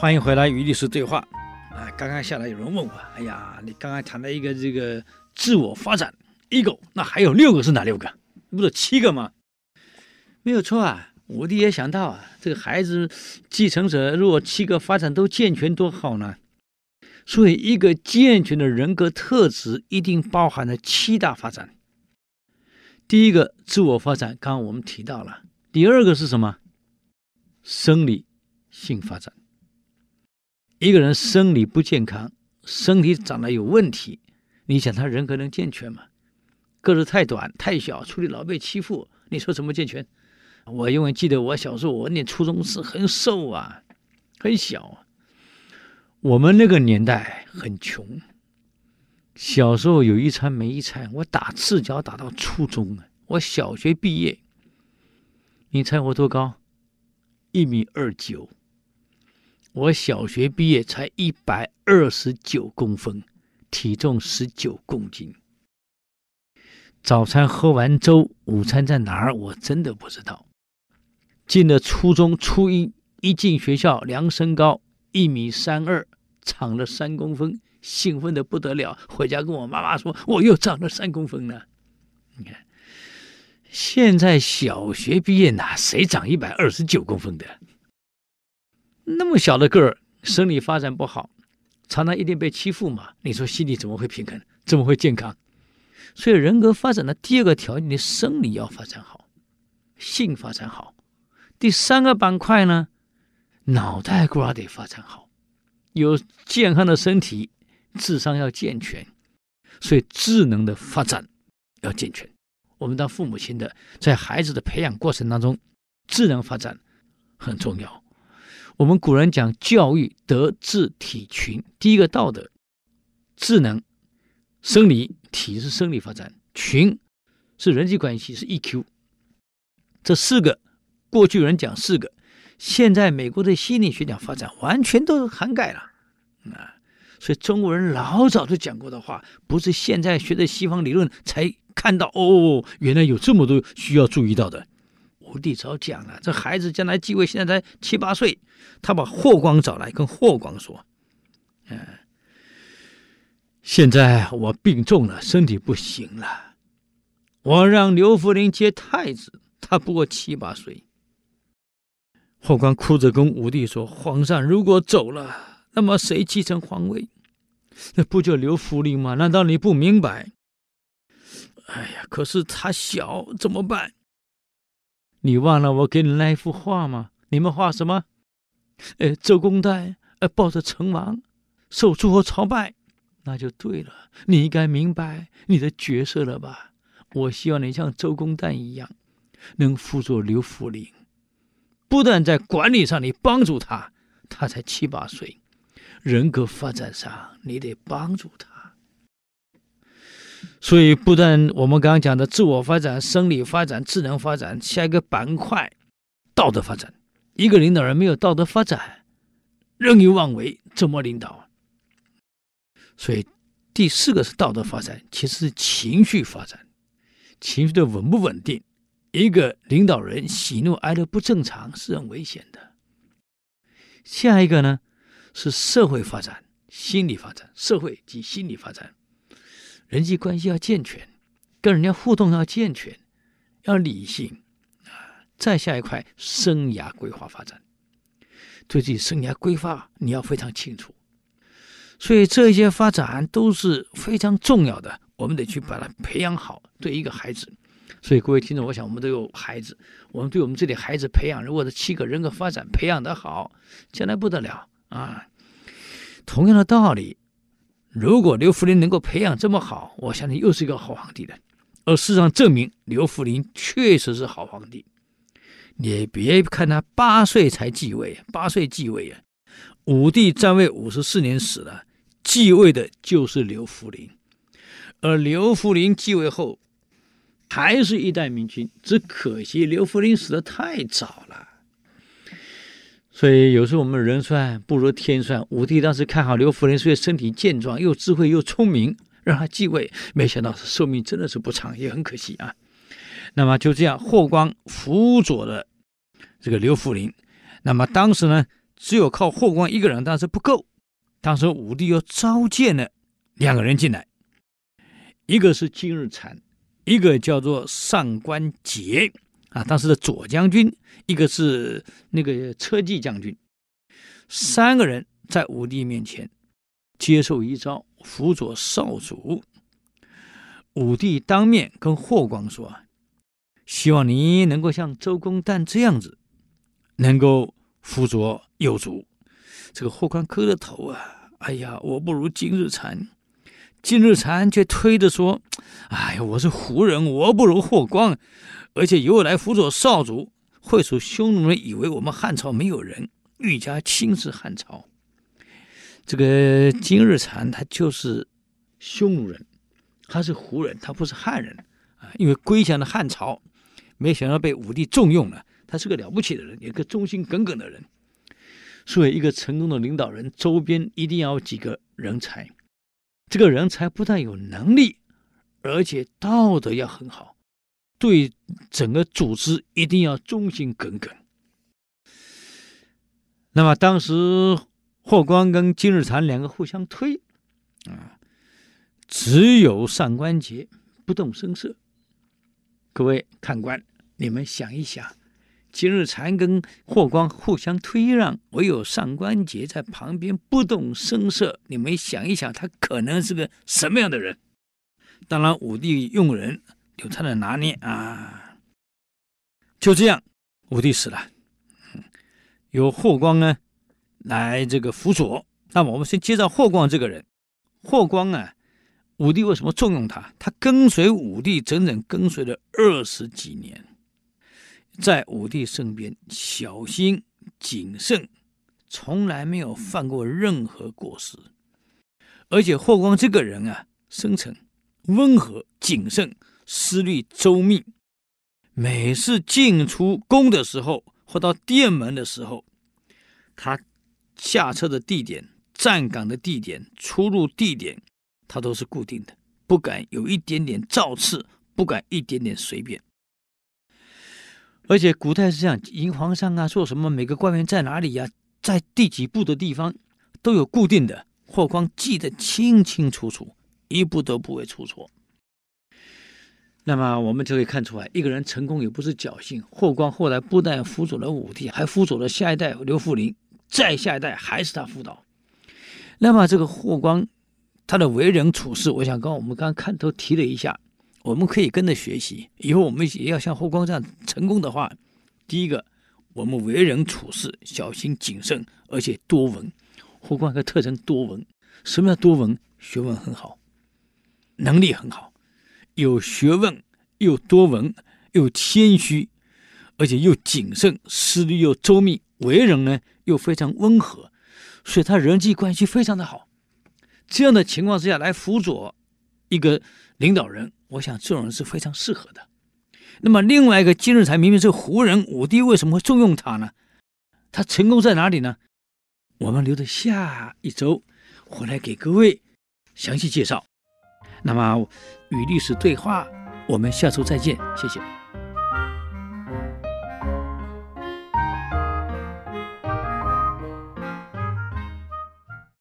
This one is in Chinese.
欢迎回来与历史对话。啊，刚刚下来有人问我，哎呀，你刚刚谈到一个这个自我发展 ego， 那还有6个是哪6个？不是7个吗？没有错啊，我也想到啊，这个孩子继承者如果7个发展都健全多好呢。所以一个健全的人格特质一定包含了7大发展。第一个自我发展，刚刚我们提到了。第二个是什么？生理性发展。一个人生理不健康，身体长得有问题，你想他人格能健全吗？个子太短太小，出去老被欺负，你说怎么健全？我永远记得我小时候，我念初中时很瘦啊，很小啊。我们那个年代很穷，小时候有一餐没一餐，我打赤脚打到初中啊，我小学毕业。你猜我多高？1.29米。我小学毕业才129公分，体重19公斤。早餐喝完粥，午餐在哪儿我真的不知道。进了初中初一，一进学校量身高1.32米，长了3公分，兴奋的不得了。回家跟我妈妈说，我又长了3公分了。你看，现在小学毕业哪谁长129公分的？那么小的个儿，生理发展不好，常常一定被欺负嘛。你说心理怎么会平衡？怎么会健康？所以人格发展的第二个条件，你生理要发展好，性发展好。第3个板块呢？脑袋瓜得发展好，有健康的身体，智商要健全，所以智能的发展要健全。我们当父母亲的，在孩子的培养过程当中，智能发展很重要。我们古人讲教育德智体群，第一个道德，智能，生理，体是生理发展，群是人际关系，是 EQ。 这4个，过去人讲4个，现在美国的心理学讲发展完全都涵盖了啊，所以中国人老早就讲过的话，不是现在学的西方理论才看到哦，原来有这么多需要注意到的。吴帝早讲了，这孩子将来继位，现在才7、8岁，他把霍光找来跟霍光说，现在我病重了，身体不行了，我让刘弗陵接太子，他不过7、8岁。霍光哭着跟武帝说，皇上如果走了，那么谁继承皇位？那不就刘弗陵吗？难道你不明白？哎呀，可是他小怎么办？你忘了我给你那一幅画吗？你们画什么？周公旦抱着成王受诸侯朝拜，那就对了，你应该明白你的角色了吧？我希望你像周公旦一样，能辅佐刘弗陵，不但在管理上你帮助他，他才7、8岁，人格发展上你得帮助他。所以不但我们刚刚讲的自我发展、生理发展、智能发展，下一个板块道德发展。一个领导人没有道德发展，任意妄为，怎么领导？所以第4个是道德发展，其实是情绪发展，情绪的稳不稳定。一个领导人喜怒哀乐不正常是很危险的。下一个呢是社会发展、心理发展，社会及心理发展，人际关系要健全，跟人家互动要健全，要理性。再下一块生涯规划发展，对自己生涯规划你要非常清楚。所以这些发展都是非常重要的，我们得去把它培养好，对一个孩子。所以各位听众，我想我们都有孩子，我们对我们这里孩子培养，如果这7个人格发展培养得好，将来不得了啊！同样的道理，如果刘弗陵能够培养这么好，我相信又是一个好皇帝的。而事实上证明，刘弗陵确实是好皇帝。你别看他8岁才继位，8岁继位啊！武帝占位54年死了，继位的就是刘弗陵。而刘弗陵继位后，还是一代明君，只可惜刘弗陵死得太早了。所以有时候我们人算不如天算，武帝当时看好刘弗陵，所以身体健壮，又智慧又聪明，让他继位，没想到寿命真的是不长，也很可惜啊。那么就这样，霍光辅佐了这个刘弗陵。那么当时呢，只有靠霍光一个人当时不够。当时武帝又召见了两个人进来，一个是金日产，一个叫做上官桀啊，当时的左将军，一个是那个车骑将军。三个人在武帝面前接受遗诏，辅佐少主。武帝当面跟霍光说啊，希望你能够像周公旦这样子，能够辅佐幼主。这个霍光磕了头啊，哎呀，我不如金日禅。金日禅却推着说，哎呀，我是胡人，我不如霍光，而且由我来辅佐少主，会使匈奴人以为我们汉朝没有人，愈加轻视汉朝。这个金日禅他就是匈奴人，他是胡人，他不是汉人啊，因为归降了汉朝，没想到被武帝重用了。他是个了不起的人，也个忠心耿耿的人。所以一个成功的领导人周边一定要有几个人才，这个人才不但有能力，而且道德要很好，对整个组织一定要忠心耿耿。那么当时霍光跟金日禅两个互相推啊，只有上官桀不动声色。各位看官，你们想一想，金日禅跟霍光互相推让，唯有上官桀在旁边不动声色，你们想一想他可能是个什么样的人。当然武帝用人有他的拿捏啊。就这样武帝死了，由霍光呢来这个辅佐。那么我们先介绍霍光这个人。霍光啊，武帝为什么重用他？他跟随武帝整整跟随了20几年，在武帝身边小心谨慎，从来没有犯过任何过失。而且霍光这个人啊，深沉、温和、谨慎，思虑周密。每次进出宫的时候，或到殿门的时候，他下车的地点、站岗的地点、出入地点，他都是固定的，不敢有一点点造次，不敢一点点随便。而且古代是这样，迎皇上啊，做什么，每个官员在哪里啊，在第几步的地方都有固定的，霍光记得清清楚楚，一步都不会出错。那么我们就可以看出来，一个人成功也不是侥幸。霍光后来不但辅佐了武帝，还辅佐了下一代刘弗陵，再下一代还是他辅导。那么这个霍光他的为人处事，我想刚我们刚看都提了一下，我们可以跟着学习。以后我们也要像霍光这样成功的话，第一个，我们为人处事小心谨慎，而且多闻。霍光的特征多闻，什么叫多闻？学问很好，能力很好，有学问，又多闻，又谦虚，而且又谨慎，思虑又周密，为人呢又非常温和，所以他人际关系非常的好。这样的情况之下来辅佐一个领导人，我想这种人是非常适合的。那么另外一个金日禅明明是胡人，武帝为什么会重用他呢？他成功在哪里呢？我们留着下一周回来给各位详细介绍。那么与历史对话，我们下周再见，谢谢。